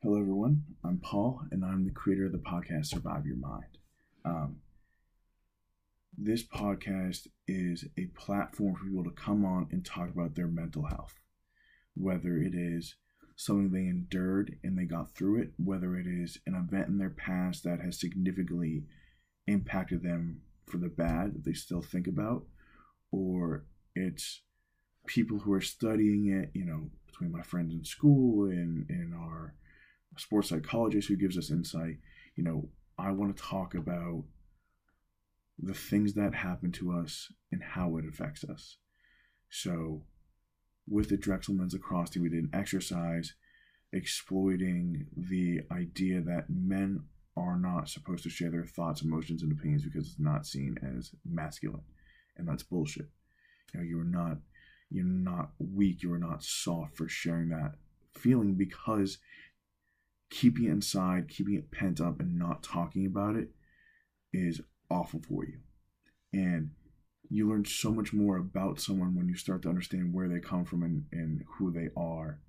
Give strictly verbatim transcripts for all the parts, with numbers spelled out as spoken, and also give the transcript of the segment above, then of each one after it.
Hello, everyone. I'm Paul, and I'm the creator of the podcast Survive Your Mind. Um, this podcast is a platform for people to come on and talk about their mental health, whether it is something they endured and they got through it, whether it is an event in their past that has significantly impacted them for the bad that they still think about, or it's people who are studying it, you know, between my friends in school and, and our sports psychologist who gives us insight. You know, I want to talk about the things that happen to us and how it affects us. So with the Drexel Men's Acrostic, we did an exercise exploiting the idea that men are not supposed to share their thoughts, emotions, and opinions because it's not seen as masculine. And that's bullshit. You know, you're not, you're not weak, you're not soft for sharing that feeling, because keeping it inside, keeping it pent up, and not talking about it is awful for you. And you learn so much more about someone when you start to understand where they come from and, and who they are.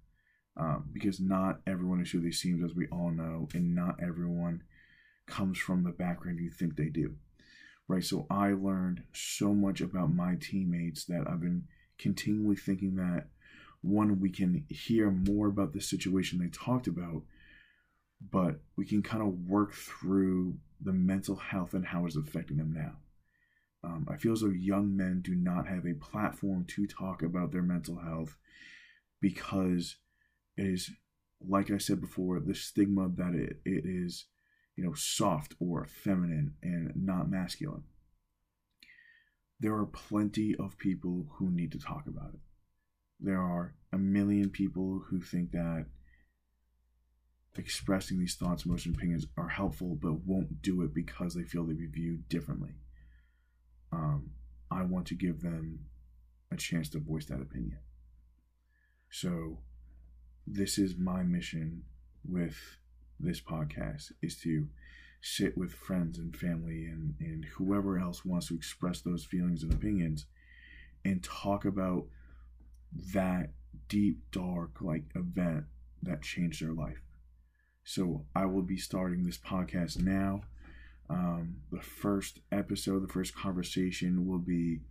Um, because not everyone is who they seem, as we all know, and not everyone comes from the background you think they do. Right? So I learned so much about my teammates that I've been continually thinking that, one, we can hear more about the situation they talked about, but we can kind of work through the mental health and how it's affecting them now. Um, I feel as though young men do not have a platform to talk about their mental health because it is, like I said before, the stigma that it, it is, you know, soft or feminine and not masculine. There are plenty of people who need to talk about it. There are a million people who think that expressing these thoughts, emotions, opinions are helpful, but won't do it because they feel they'll be viewed differently. Um, I want to give them a chance to voice that opinion. So this is my mission with this podcast, is to sit with friends and family and, and whoever else wants to express those feelings and opinions and talk about that deep, dark, like, event that changed their life. So I will be starting this podcast now. Um, the first episode, the first conversation will be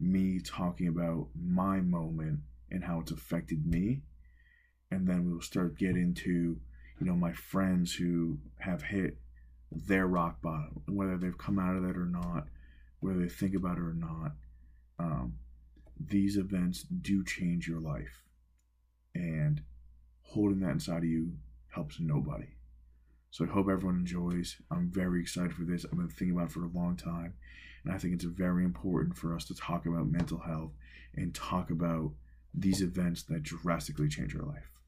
me talking about my moment and how it's affected me. And then we will start get into, you know, my friends who have hit their rock bottom, whether they've come out of that or not, whether they think about it or not. Um, these events do change your life, and holding that inside of you helps nobody. So I hope everyone enjoys. I'm very excited for this. I've been thinking about it for a long time, and I think it's very important for us to talk about mental health and talk about these events that drastically change our life.